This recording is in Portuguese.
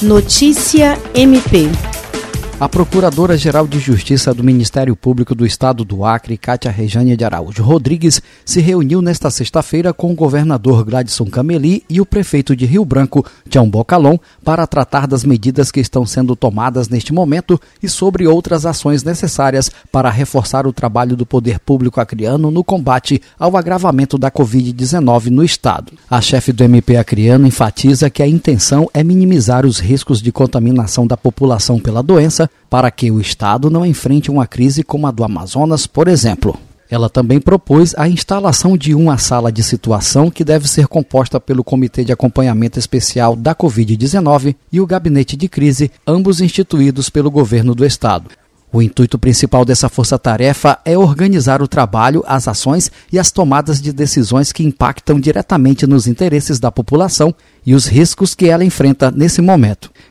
Notícia MP. A Procuradora-Geral de Justiça do Ministério Público do Estado do Acre, Kátia Rejane de Araújo Rodrigues, se reuniu nesta sexta-feira com o governador Gladson Cameli e o prefeito de Rio Branco, Tião Bocalon, para tratar das medidas que estão sendo tomadas neste momento e sobre outras ações necessárias para reforçar o trabalho do poder público acreano no combate ao agravamento da Covid-19 no Estado. A chefe do MP acreano enfatiza que a intenção é minimizar os riscos de contaminação da população pela doença, para que o Estado não enfrente uma crise como a do Amazonas, por exemplo. Ela também propôs a instalação de uma sala de situação que deve ser composta pelo Comitê de Acompanhamento Especial da Covid-19 e o Gabinete de Crise, ambos instituídos pelo governo do Estado. O intuito principal dessa força-tarefa é organizar o trabalho, as ações e as tomadas de decisões que impactam diretamente nos interesses da população e os riscos que ela enfrenta nesse momento.